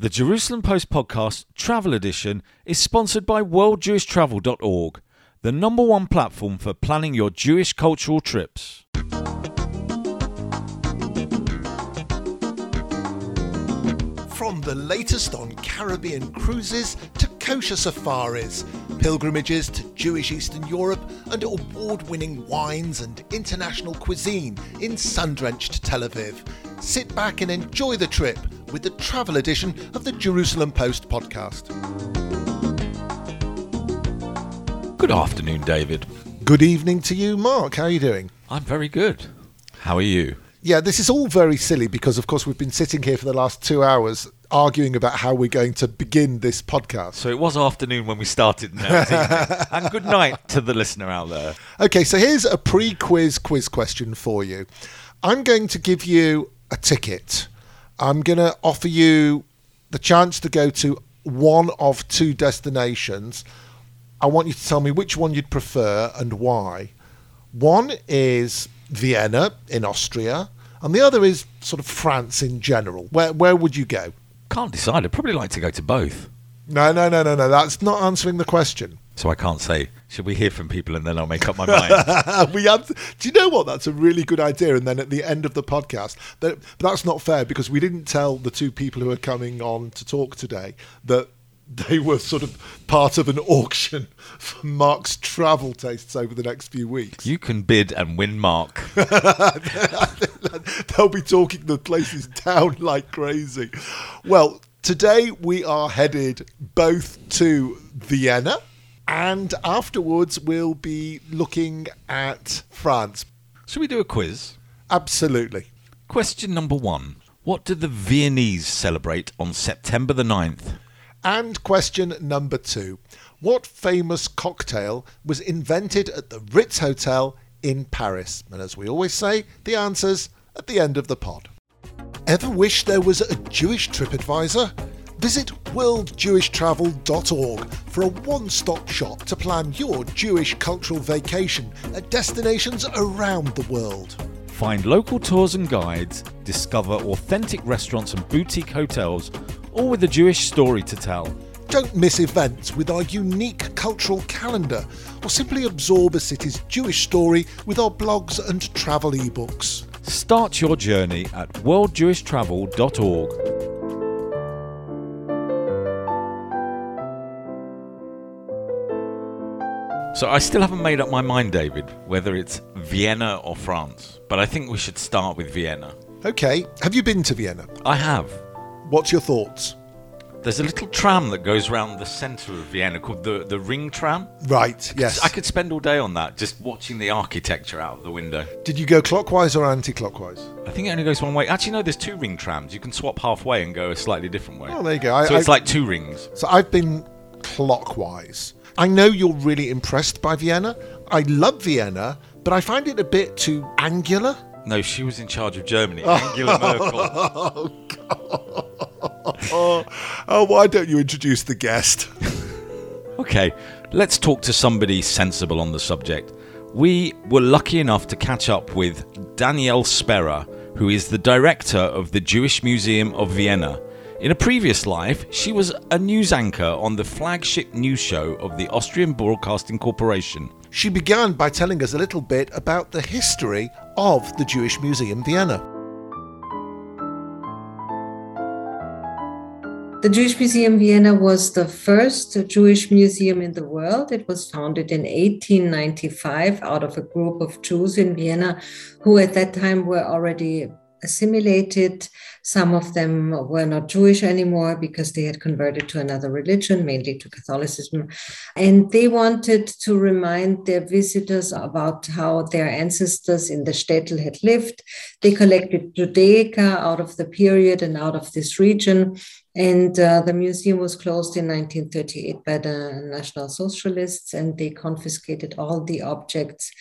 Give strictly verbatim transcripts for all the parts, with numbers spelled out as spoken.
The Jerusalem Post podcast Travel Edition is sponsored by world jewish travel dot org, the number one platform for planning your Jewish cultural trips. From the latest on Caribbean cruises to kosher safaris, pilgrimages to Jewish Eastern Europe and award-winning wines and international cuisine in sun-drenched Tel Aviv, sit back and enjoy the trip with the travel edition of the Jerusalem Post podcast. Good afternoon, David. Good evening to you, Mark. How are you doing? I'm very good. How are you? Yeah, this is all very silly because, of course, we've been sitting here for the last two hours arguing about how we're going to begin this podcast. So it was afternoon when we started. Now it's evening. And good night to the listener out there. Okay, so here's a pre-quiz quiz question for you. I'm going to give you a ticket. I'm going to offer you the chance to go to one of two destinations. I want you to tell me which one you'd prefer and why. One is Vienna in Austria, and the other is sort of France in general. Where where would you go? Can't decide. I'd probably like to go to both. No, no, no, no, no. That's not answering the question. So I can't say, should we hear from people and then I'll make up my mind? we have, do you know what? That's a really good idea. And then at the end of the podcast, that, but that's not fair because we didn't tell the two people who are coming on to talk today that they were sort of part of an auction for Mark's travel tastes over the next few weeks. You can bid and win, Mark. They'll be talking the places down like crazy. Well, today we are headed both to Vienna, and afterwards, we'll be looking at France. Shall we do a quiz? Absolutely. Question number one. What did the Viennese celebrate on September the ninth? And question number two. What famous cocktail was invented at the Ritz Hotel in Paris? And as we always say, the answers at the end of the pod. Ever wish there was a Jewish TripAdvisor? Visit world jewish travel dot org for a one-stop shop to plan your Jewish cultural vacation at destinations around the world. Find local tours and guides, discover authentic restaurants and boutique hotels, all with a Jewish story to tell. Don't miss events with our unique cultural calendar, or simply absorb a city's Jewish story with our blogs and travel ebooks. Start your journey at world jewish travel dot org. So I still haven't made up my mind, David, whether it's Vienna or France, but I think we should start with Vienna. Okay. Have you been to Vienna? I have. What's your thoughts? There's a little tram that goes round the centre of Vienna called the, the Ring Tram. Right, yes. I could spend all day on that, just watching the architecture out of the window. Did you go clockwise or anti-clockwise? I think it only goes one way. Actually, no, there's two ring trams. You can swap halfway and go a slightly different way. Oh, there you go. So I, it's I, like two rings. So I've been clockwise. I know you're really impressed by Vienna. I love Vienna, but I find it a bit too angular. No, she was in charge of Germany. Angela Merkel. Oh, God. Oh, oh, why don't you introduce the guest? Okay, let's talk to somebody sensible on the subject. We were lucky enough to catch up with Danielle Spera, who is the director of the Jewish Museum of Vienna. In a previous life, she was a news anchor on the flagship news show of the Austrian Broadcasting Corporation. She began by telling us a little bit about the history of the Jewish Museum Vienna. The Jewish Museum Vienna was the first Jewish museum in the world. It was founded in eighteen ninety-five out of a group of Jews in Vienna who at that time were already assimilated. Some of them were not Jewish anymore because they had converted to another religion, mainly to Catholicism. And they wanted to remind their visitors about how their ancestors in the shtetl had lived. They collected Judaica out of the period and out of this region. And uh, the museum was closed in nineteen thirty-eight by the National Socialists, and they confiscated all the objects.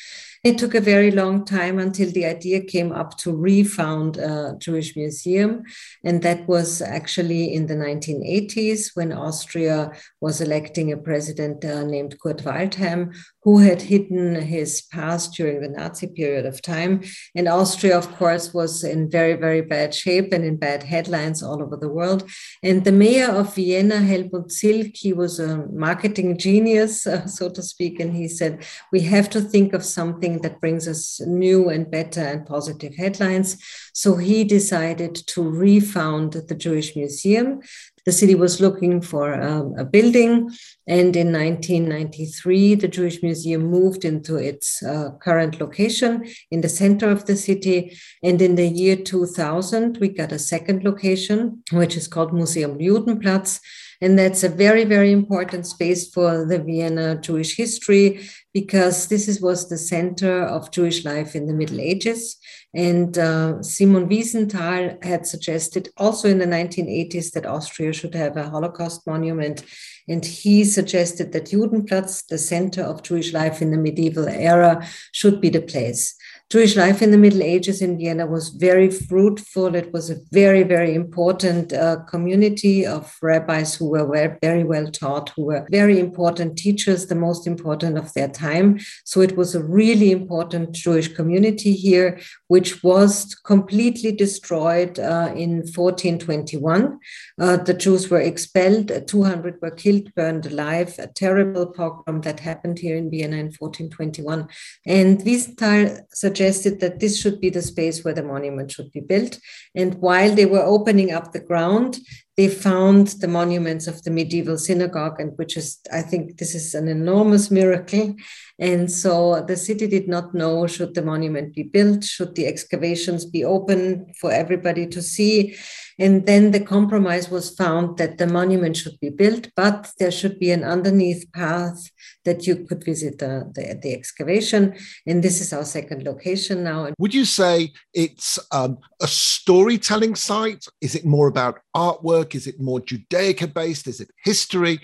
It took a very long time until the idea came up to refound a Jewish museum. And that was actually in the nineteen eighties when Austria was electing a president uh, named Kurt Waldheim, who had hidden his past during the Nazi period of time. And Austria, of course, was in very, very bad shape and in bad headlines all over the world. And the mayor of Vienna, Helmut Zilk, he was a marketing genius, uh, so to speak. And he said, we have to think of something that brings us new and better and positive headlines. So he decided to refound the Jewish Museum. The city was looking for um, a building, and in nineteen ninety-three, the Jewish Museum moved into its uh, current location in the center of the city. And in the year two thousand, we got a second location, which is called Museum Judenplatz. And that's a very, very important space for the Vienna Jewish history, because this is, was the center of Jewish life in the Middle Ages. And uh, Simon Wiesenthal had suggested also in the nineteen eighties that Austria should have a Holocaust monument. And he suggested that Judenplatz, the center of Jewish life in the medieval era, should be the place. Jewish life in the Middle Ages in Vienna was very fruitful. It was a very, very important uh, community of rabbis who were very well taught, who were very important teachers, the most important of their time. So it was a really important Jewish community here, which was completely destroyed uh, in fourteen twenty-one. Uh, the Jews were expelled, two hundred were killed, burned alive, a terrible pogrom that happened here in Vienna in fourteen twenty-one. And Wiesenthal suggested that this should be the space where the monument should be built. And while they were opening up the ground, they found the monuments of the medieval synagogue, and which is, I think this is an enormous miracle. And so the city did not know, should the monument be built? Should the excavations be open for everybody to see? And then the compromise was found that the monument should be built, but there should be an underneath path that you could visit the, the, the excavation. And this is our second location now. Would you say it's um, a storytelling site? Is it more about artwork? Is it more Judaica-based? Is it history?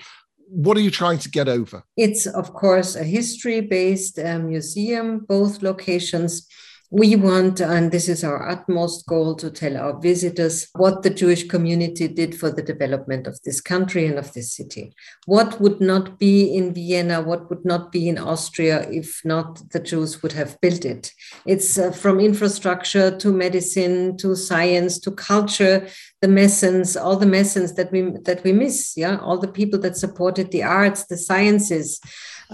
What are you trying to get over? It's, of course, a history-based uh, museum, both locations. We want, and this is our utmost goal, to tell our visitors what the Jewish community did for the development of this country and of this city. What would not be in Vienna, what would not be in Austria if not the Jews would have built it? It's uh, from infrastructure to medicine, to science, to culture, the Messens, all the Messens that we, that we miss, yeah, all the people that supported the arts, the sciences,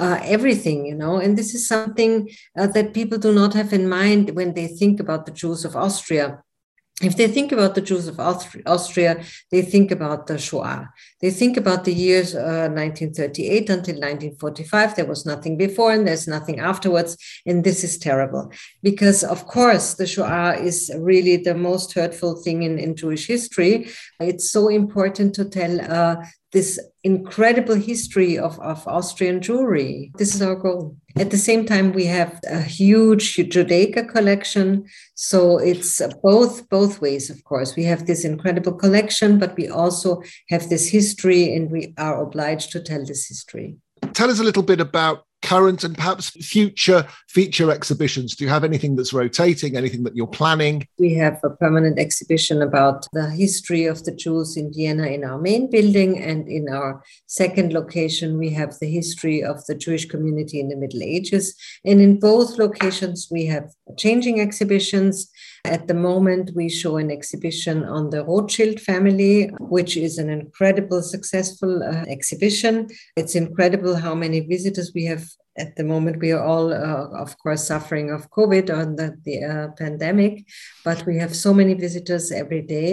Uh, everything, you know, and this is something uh, that people do not have in mind when they think about the Jews of Austria. If they think about the Jews of Austria, they think about the Shoah. They think about the years uh, nineteen thirty-eight until nineteen forty-five. There was nothing before and there's nothing afterwards. And this is terrible because, of course, the Shoah is really the most hurtful thing in, in Jewish history. It's so important to tell uh, this incredible history of, of Austrian Jewry. This is our goal. At the same time, we have a huge Judaica collection. So it's both, both ways, of course. We have this incredible collection, but we also have this history and we are obliged to tell this history. Tell us a little bit about current and perhaps future feature exhibitions. Do you have anything that's rotating, anything that you're planning? We have a permanent exhibition about the history of the Jews in Vienna in our main building, and in our second location, we have the history of the Jewish community in the Middle Ages. And in both locations, we have changing exhibitions. At the moment, we show an exhibition on the Rothschild family, which is an incredible, successful uh, exhibition. It's incredible how many visitors we have. At the moment, we are all, uh, of course, suffering of COVID or the, the uh, pandemic, but we have so many visitors every day.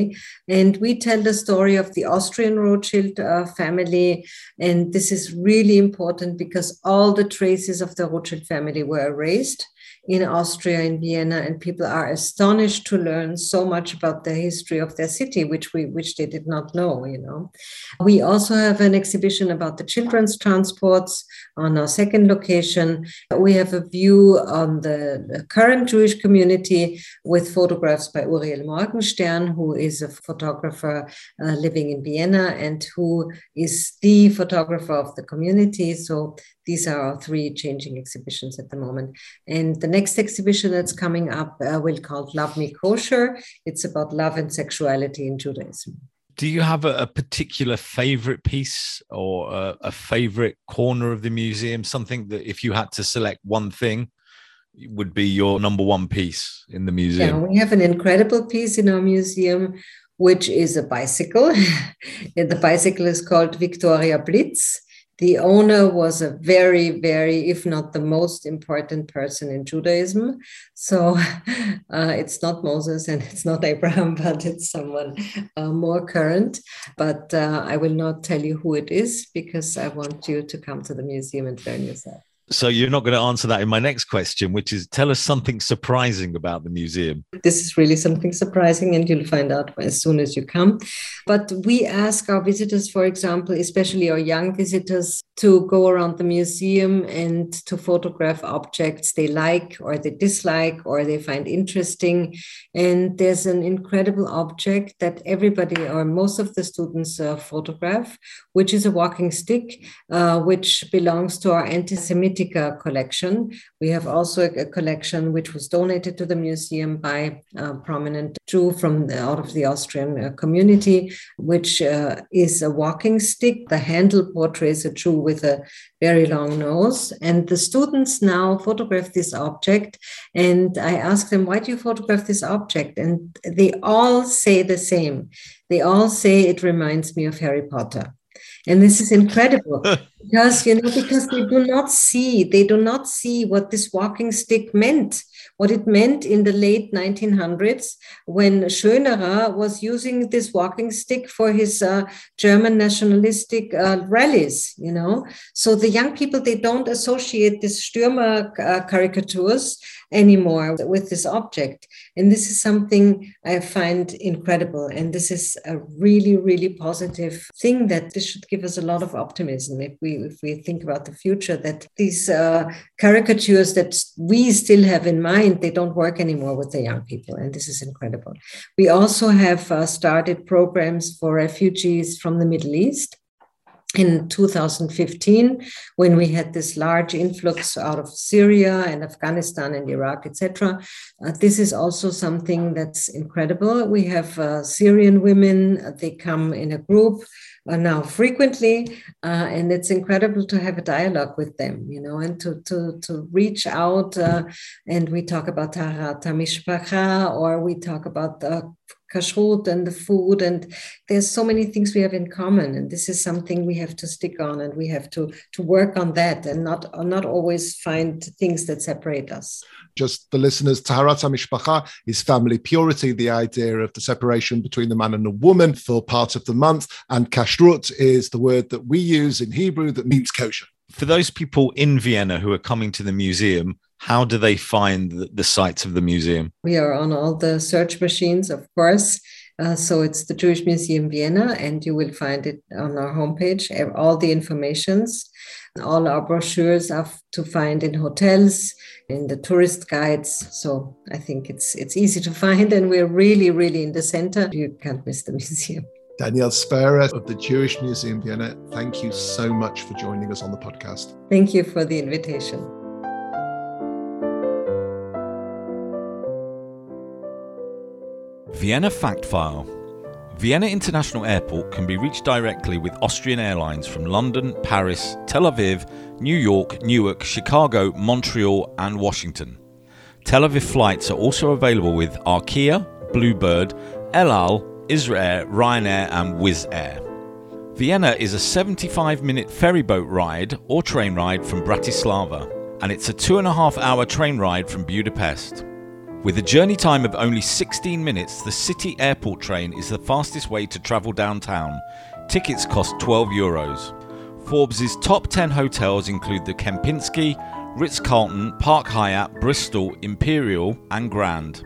And we tell the story of the Austrian Rothschild uh, family. And this is really important because all the traces of the Rothschild family were erased in Austria, in Vienna, and people are astonished to learn so much about the history of their city, which we which they did not know, you know. We also have an exhibition about the children's transports on our second location. We have a view on the current Jewish community with photographs by Uriel Morgenstern, who is a photographer uh, living in Vienna and who is the photographer of the community. So these are our three changing exhibitions at the moment. And the next exhibition that's coming up uh, will be called Love Me Kosher. It's about love and sexuality in Judaism. do you have a, a particular favorite piece or a, a favorite corner of the museum? Something that if you had to select one thing would be your number one piece in the museum? Yeah, we have an incredible piece in our museum, which is a bicycle. The bicycle is called Victoria Blitz. The owner was a very, very, if not the most important person in Judaism. So uh, it's not Moses and it's not Abraham, but it's someone uh, more current. But uh, I will not tell you who it is because I want you to come to the museum and learn yourself. So you're not going to answer that in my next question, which is tell us something surprising about the museum. This is really something surprising, and you'll find out as soon as you come. But we ask our visitors, for example, especially our young visitors, to go around the museum and to photograph objects they like or they dislike or they find interesting. And there's an incredible object that everybody or most of the students uh, photograph, which is a walking stick, uh, which belongs to our anti-Semitic collection. We have also a, a collection which was donated to the museum by a prominent Jew from the, out of the Austrian uh, community, which uh, is a walking stick. The handle portrays a Jew with a very long nose. And the students now photograph this object. And I ask them, why do you photograph this object? And they all say the same. They all say it reminds me of Harry Potter. And this is incredible because, you know, because they do not see, they do not see what this walking stick meant, what it meant in the late nineteen hundreds when Schönerer was using this walking stick for his uh, German nationalistic uh, rallies, you know. So the young people, they don't associate these Stürmer uh, caricatures anymore with this object. And this is something I find incredible. And this is a really, really positive thing that this should give us a lot of optimism if we if we think about the future, that these uh, caricatures that we still have in mind, they don't work anymore with the young people. And this is incredible. We also have uh, started programs for refugees from the Middle East. In two thousand fifteen, when we had this large influx out of Syria and Afghanistan and Iraq, et cetera, uh, this is also something that's incredible. We have uh, Syrian women, they come in a group uh, now frequently, uh, and it's incredible to have a dialogue with them, you know, and to, to, to reach out. Uh, and we talk about Taharat HaMishpacha, or we talk about uh, Kashrut and the food, and there's so many things we have in common, and this is something we have to stick on, and we have to to work on that, and not not always find things that separate us. Just the listeners, Taharat HaMishpacha is family purity, the idea of the separation between the man and the woman for part of the month, and Kashrut is the word that we use in Hebrew that means kosher. For those people in Vienna who are coming to the museum, how do they find the, the sites of the museum? We are on all the search machines, of course. Uh, so it's the Jewish Museum Vienna, and you will find it on our homepage, all the informations. All our brochures are to find in hotels, in the tourist guides. So I think it's, it's easy to find, and we're really, really in the center. You can't miss the museum. Danielle Spera of the Jewish Museum Vienna, thank you so much for joining us on the podcast. Thank you for the invitation. Vienna Fact File. Vienna International Airport can be reached directly with Austrian Airlines from London, Paris, Tel Aviv, New York, Newark, Chicago, Montreal, and Washington. Tel Aviv flights are also available with Arkia, Bluebird, El Al, Israir, Ryanair, and Wizz Air. Vienna is a seventy-five minute ferry boat ride or train ride from Bratislava, and it's a two and a half hour train ride from Budapest. With a journey time of only sixteen minutes, the city airport train is the fastest way to travel downtown. Tickets cost twelve euros. Forbes' top ten hotels include the Kempinski, Ritz-Carlton, Park Hyatt, Bristol, Imperial, and Grand.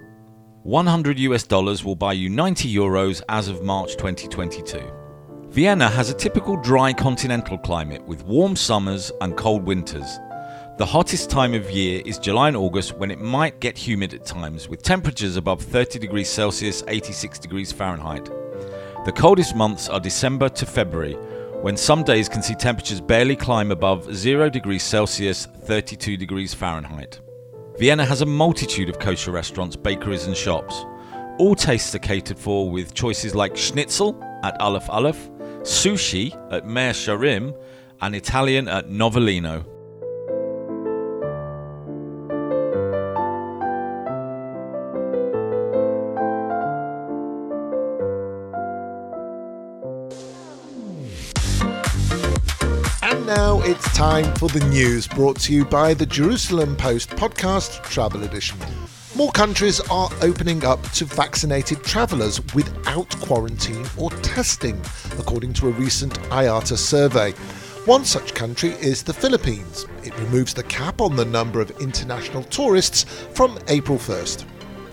one hundred US dollars will buy you ninety euros as of March twenty twenty-two. Vienna has a typical dry continental climate with warm summers and cold winters. The hottest time of year is July and August, when it might get humid at times with temperatures above thirty degrees Celsius, eighty-six degrees Fahrenheit. The coldest months are December to February, when some days can see temperatures barely climb above zero degrees Celsius, thirty-two degrees Fahrenheit. Vienna has a multitude of kosher restaurants, bakeries and shops. All tastes are catered for with choices like schnitzel, at Aleph Aleph, sushi at Meir Sharim, and Italian at Novellino. Now it's time for the news, brought to you by the Jerusalem Post podcast travel edition. More countries are opening up to vaccinated travellers without quarantine or testing, according to a recent IATA survey. One such country is the Philippines. It removes the cap on the number of international tourists from April first.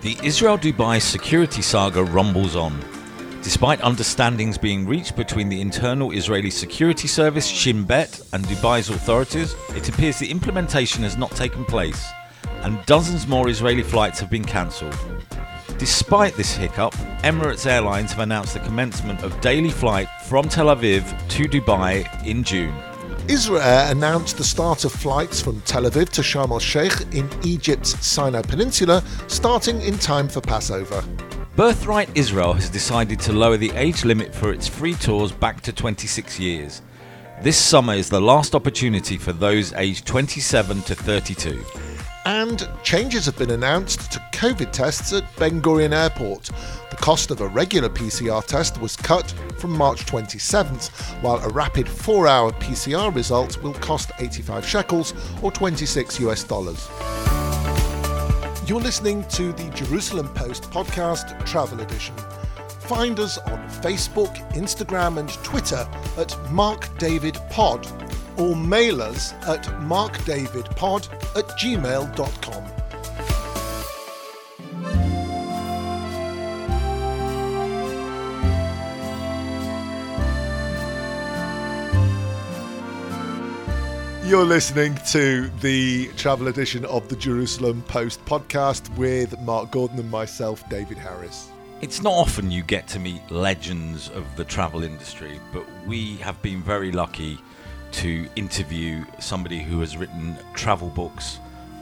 The Israel-Dubai security saga rumbles on. Despite understandings being reached between the internal Israeli security service, Shin Bet, and Dubai's authorities, it appears the implementation has not taken place, and dozens more Israeli flights have been cancelled. Despite this hiccup, Emirates Airlines have announced the commencement of daily flights from Tel Aviv to Dubai in June. Israir announced the start of flights from Tel Aviv to Sharm el-Sheikh in Egypt's Sinai Peninsula, starting in time for Passover. Birthright Israel has decided to lower the age limit for its free tours back to twenty-six years. This summer is the last opportunity for those aged twenty-seven to thirty-two. And changes have been announced to COVID tests at Ben Gurion Airport. The cost of a regular P C R test was cut from March twenty-seventh, while a rapid four-hour P C R result will cost eighty-five shekels or twenty-six US dollars. You're listening to the Jerusalem Post podcast travel edition. Find us on Facebook, Instagram and Twitter at markdavidpod or mail us at markdavidpod at gmail dot com. You're listening to the travel edition of the Jerusalem Post podcast with Mark Gordon and myself, David Harris. It's not often you get to meet legends of the travel industry, but we have been very lucky to interview somebody who has written travel books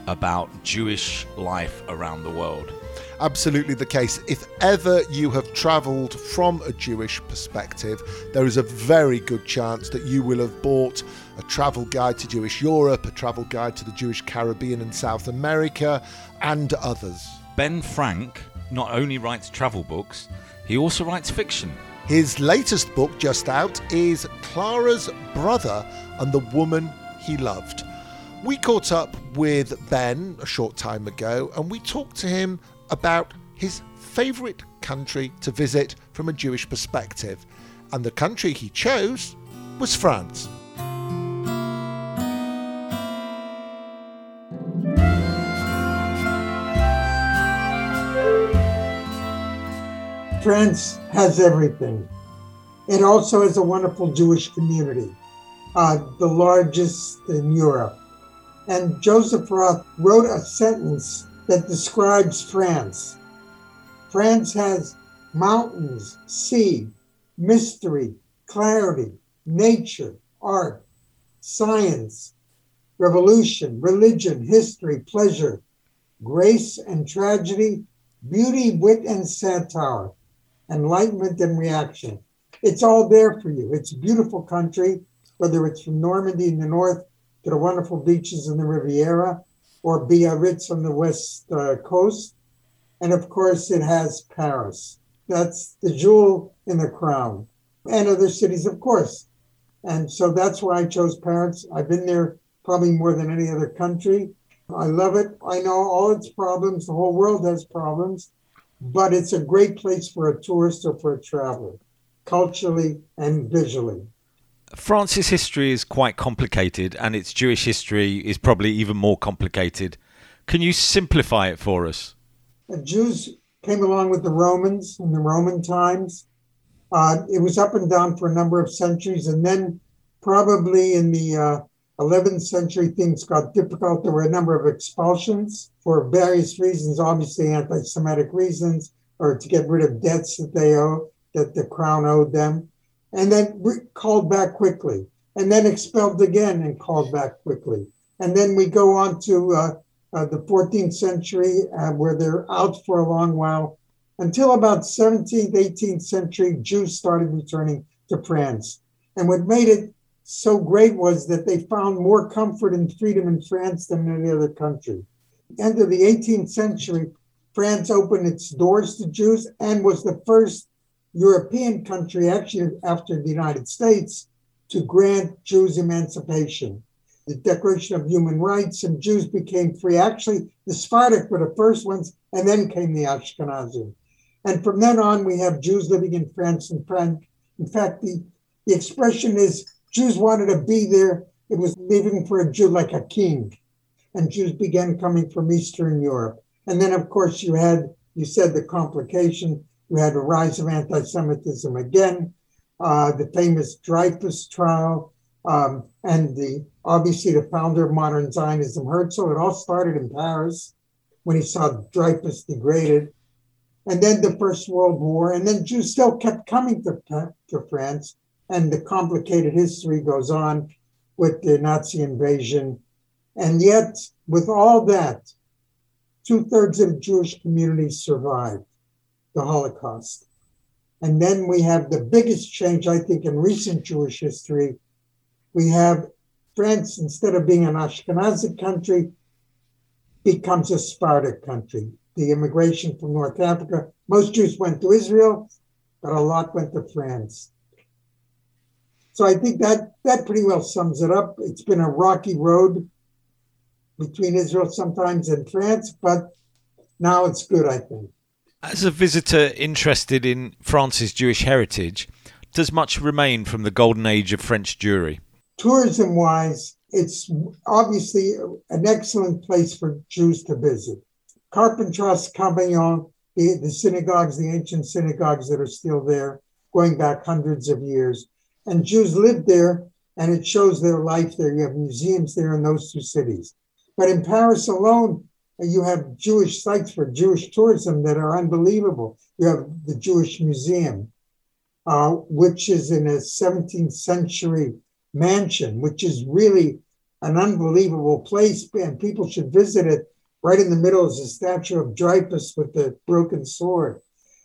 about Jewish life around the world. Absolutely the case. If ever you have travelled from a Jewish perspective, there is a very good chance that you will have bought a travel guide to Jewish Europe, a travel guide to the Jewish Caribbean and South America, and others. Ben Frank not only writes travel books, he also writes fiction. His latest book just out is Clara's Brother and the Woman He Loved. We caught up with Ben a short time ago and we talked to him about his favourite country to visit from a Jewish perspective. And the country he chose was France. France has everything. It also has a wonderful Jewish community, uh, the largest in Europe. And Joseph Roth wrote a sentence that describes France. France has mountains, sea, mystery, clarity, nature, art, science, revolution, religion, history, pleasure, grace and tragedy, beauty, wit and satire, enlightenment and reaction. It's all there for you. It's a beautiful country, whether it's from Normandy in the north to the wonderful beaches in the Riviera, or Biarritz on the west uh, coast. And of course, it has Paris. That's the jewel in the crown. And other cities, of course. And so that's why I chose Paris. I've been there probably more than any other country. I love it. I know all its problems. The whole world has problems. But it's a great place for a tourist or for a traveler, culturally and visually. France's history is quite complicated, and its Jewish history is probably even more complicated. Can you simplify it for us? The Jews came along with the Romans in the Roman times. Uh, it was up and down for a number of centuries, and then probably in the uh, eleventh century, things got difficult. There were a number of expulsions for various reasons, obviously anti-Semitic reasons, or to get rid of debts that they owe, that the crown owed them. And then called back quickly, and then expelled again and called back quickly. And then we go on to uh, uh, the fourteenth century, uh, where they're out for a long while Until about seventeenth, eighteenth century, Jews started returning to France. And what made it so great was that they found more comfort and freedom in France than in any other country. End of the eighteenth century, France opened its doors to Jews and was the first European country, actually after the United States, to grant Jews emancipation. The Declaration of Human Rights, and Jews became free. Actually, the Sephardic were the first ones, and then came the Ashkenazim. And from then on, we have Jews living in France. And Frank, in fact, the, the expression is Jews wanted to be there. It was living for a Jew like a king. And Jews began coming from Eastern Europe. And then, of course, you had, you said the complication. You had a rise of anti-Semitism again, uh, the famous Dreyfus trial, um, and the obviously the founder of modern Zionism, Herzl. It all started in Paris when he saw Dreyfus degraded, and then the First World War, and then Jews still kept coming to, to France, and the complicated history goes on with the Nazi invasion. And yet, with all that, two-thirds of the Jewish community survived the Holocaust. And then we have the biggest change, I think, in recent Jewish history. We have France, instead of being an Ashkenazi country, becomes a Sephardic country. The immigration from North Africa, most Jews went to Israel, but a lot went to France. So I think that, that pretty well sums it up. It's been a rocky road between Israel sometimes and France, but now it's good, I think. As a visitor interested in France's Jewish heritage, does much remain from the golden age of French Jewry? Tourism-wise, it's obviously an excellent place for Jews to visit. Carpentras, Cambillon, the, the synagogues, the ancient synagogues that are still there, going back hundreds of years. And Jews lived there, and it shows their life there. You have museums there in those two cities. But in Paris alone, you have Jewish sites for Jewish tourism that are unbelievable. You have the Jewish Museum, uh, which is in a seventeenth century mansion, which is really an unbelievable place, and people should visit it. Right in the middle is a statue of Dreyfus with the broken sword.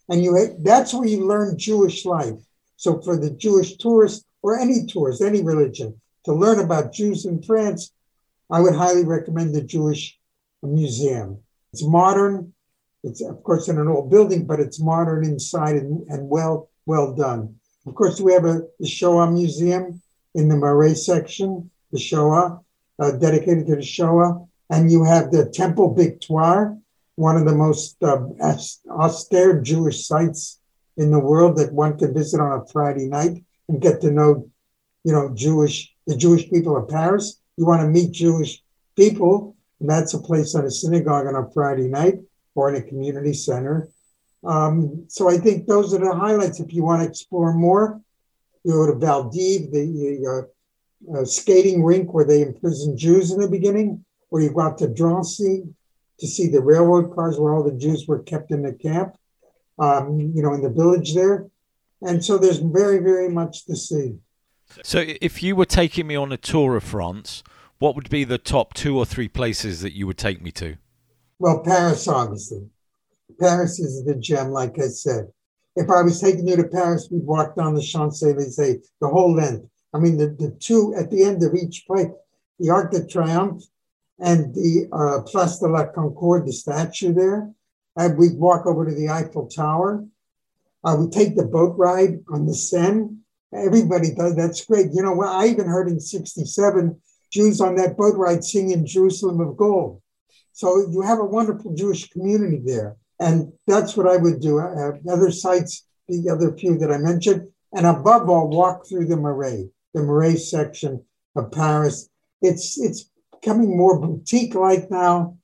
And you that's where you learn Jewish life. So for the Jewish tourist, or any tourist, any religion, to learn about Jews in France, I would highly recommend the Jewish Museum. It's modern. It's, of course, in an old building, but it's modern inside and, and well, well done. Of course, we have a, the Shoah Museum in the Marais section, the Shoah, uh, dedicated to the Shoah. And you have the Temple Victoire, one of the most uh, austere Jewish sites in the world that one can visit on a Friday night and get to know, you know, Jewish, the Jewish people of Paris. You want to meet Jewish people, and that's a place at a synagogue on a Friday night or in a community center. Um, so I think those are the highlights. If you want to explore more, you go to Valdiv, the uh, uh, skating rink where they imprisoned Jews in the beginning, or you go out to Drancy to see the railroad cars where all the Jews were kept in the camp, um, you know, in the village there. And so there's very, very much to see. So if you were taking me on a tour of France, what would be the top two or three places that you would take me to? Well, Paris, obviously. Paris is the gem, like I said. If I was taking you to Paris, we'd walk down the Champs-Élysées, the whole length. I mean, the, the two at the end of each place, the Arc de Triomphe and the uh, Place de la Concorde, the statue there. And we'd walk over to the Eiffel Tower. I would take the boat ride on the Seine. Everybody does. That's great. You know, I even heard in sixty-seven, Jews on that boat ride singing Jerusalem of Gold. So you have a wonderful Jewish community there. And that's what I would do. I have other sites, the other few that I mentioned. And above all, walk through the Marais, the Marais section of Paris. It's it's becoming more boutique-like now.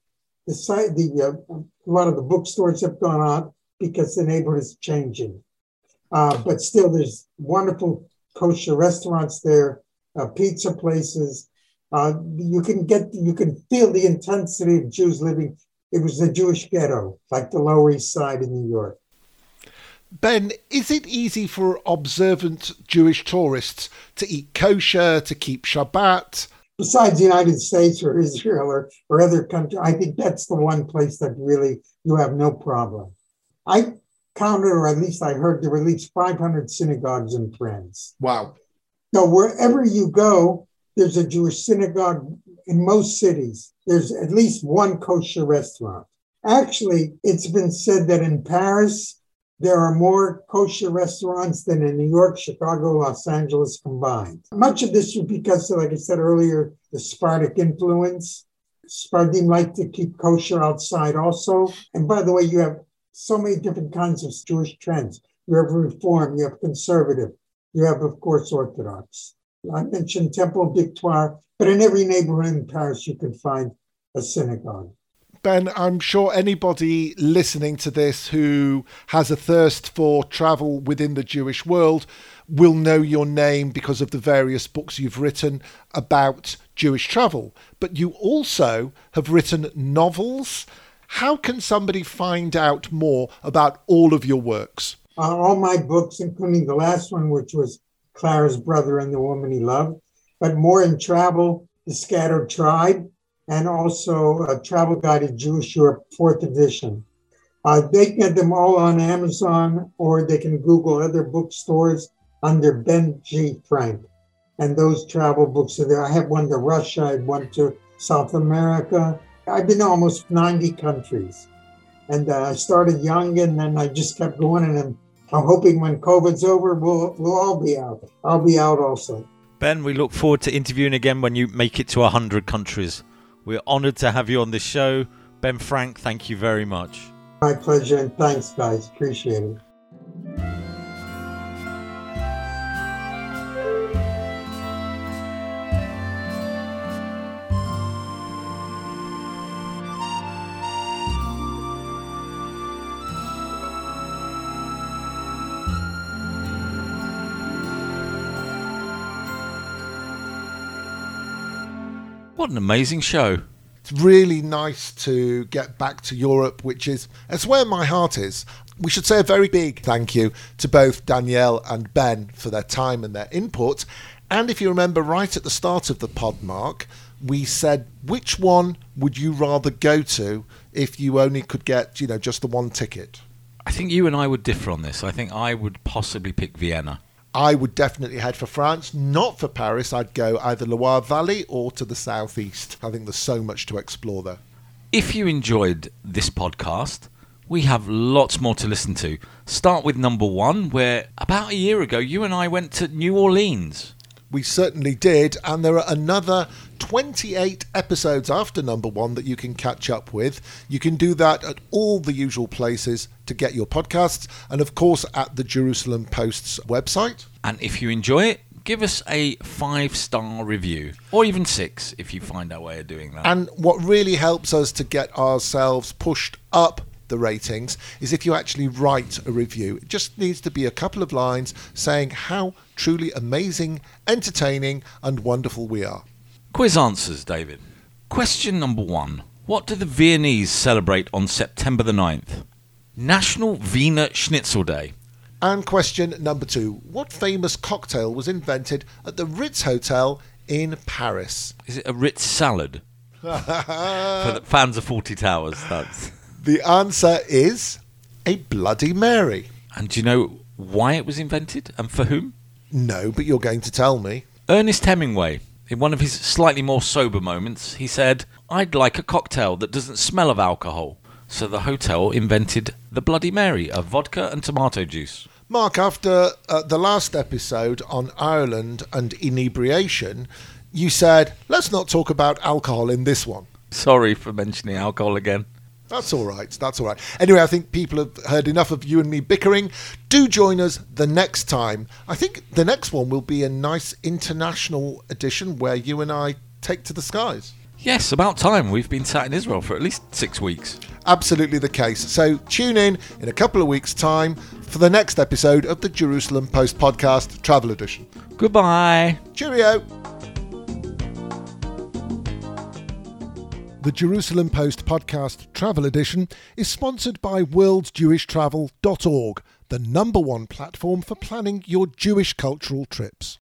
The site, the uh, a lot of the bookstores have gone out because the neighborhood is changing. Uh, but still, there's wonderful kosher restaurants there, uh, pizza places. Uh, you can get, you can feel the intensity of Jews living. It was the Jewish ghetto, like the Lower East Side in New York. Ben, is it easy for observant Jewish tourists to eat kosher, to keep Shabbat? Besides the United States or Israel or, or other countries, I think that's the one place that really you have no problem. I counted, or at least I heard, there were at least five hundred synagogues in France. Wow. So wherever you go, there's a Jewish synagogue in most cities. There's at least one kosher restaurant. Actually, it's been said that in Paris, there are more kosher restaurants than in New York, Chicago, Los Angeles combined. Much of this was because, like I said earlier, the Sephardic influence. Sephardim like to keep kosher outside also. And by the way, you have so many different kinds of Jewish trends. You have Reform, you have Conservative, you have, of course, Orthodox. I mentioned Temple Victoire, but in every neighborhood in Paris, you can find a synagogue. Ben, I'm sure anybody listening to this who has a thirst for travel within the Jewish world will know your name because of the various books you've written about Jewish travel. But you also have written novels. How can somebody find out more about all of your works? Uh, all my books, including the last one, which was Clara's Brother and the Woman He Loved, but more in travel, The Scattered Tribe, and also a travel guide to Jewish Europe, fourth edition. Uh, they get them all on Amazon, or they can Google other bookstores under Ben G. Frank. And those travel books are there. I have one to Russia, I have one to South America. I've been to almost ninety countries. And uh, I started young, and then I just kept going. And I'm, I'm hoping when COVID's over, we'll, we'll all be out. I'll be out also. Ben, we look forward to interviewing again when you make it to one hundred countries. We're honoured to have you on this show. Ben Frank, thank you very much. My pleasure, and thanks, guys. Appreciate it. What an amazing show. It's really nice to get back to Europe, which is that's where my heart is. We should say a very big thank you to both Danielle and Ben for their time and their input. And if you remember right at the start of the pod, Mark, we said, which one would you rather go to if you only could get, you know, just the one ticket? I think you and I would differ on this. I think I would possibly pick Vienna. I would definitely head for France, not for Paris. I'd go either Loire Valley or to the southeast. I think there's so much to explore there. If you enjoyed this podcast, we have lots more to listen to. Start with number one, where about a year ago, you and I went to New Orleans. We certainly did, and there are another twenty-eight episodes after number one that you can catch up with. You can do that at all the usual places to get your podcasts, and of course at the Jerusalem Post's website. And if you enjoy it, give us a five-star review, or even six if you find our way of doing that. And what really helps us to get ourselves pushed up the ratings is if you actually write a review. It just needs to be a couple of lines saying how truly amazing, entertaining and wonderful we are. Quiz answers, David. Question number one. What do the Viennese celebrate on September the ninth? National Wiener Schnitzel Day. And question number two. What famous cocktail was invented at the Ritz Hotel in Paris? Is it a Ritz salad? For the fans of forty Towers, that's... The answer is a Bloody Mary. And do you know why it was invented and for whom? No, but you're going to tell me. Ernest Hemingway, in one of his slightly more sober moments, he said, "I'd like a cocktail that doesn't smell of alcohol." So the hotel invented the Bloody Mary, a vodka and tomato juice. Mark, after uh, the last episode on Ireland and inebriation, you said, let's not talk about alcohol in this one. Sorry for mentioning alcohol again. That's all right. That's all right. Anyway, I think people have heard enough of you and me bickering. Do join us the next time. I think the next one will be a nice international edition where you and I take to the skies. Yes, about time. We've been sat in Israel for at least six weeks. Absolutely the case. So tune in in a couple of weeks' time for the next episode of the Jerusalem Post Podcast Travel Edition. Goodbye. Cheerio. The Jerusalem Post Podcast Travel Edition is sponsored by world jewish travel dot org, the number one platform for planning your Jewish cultural trips.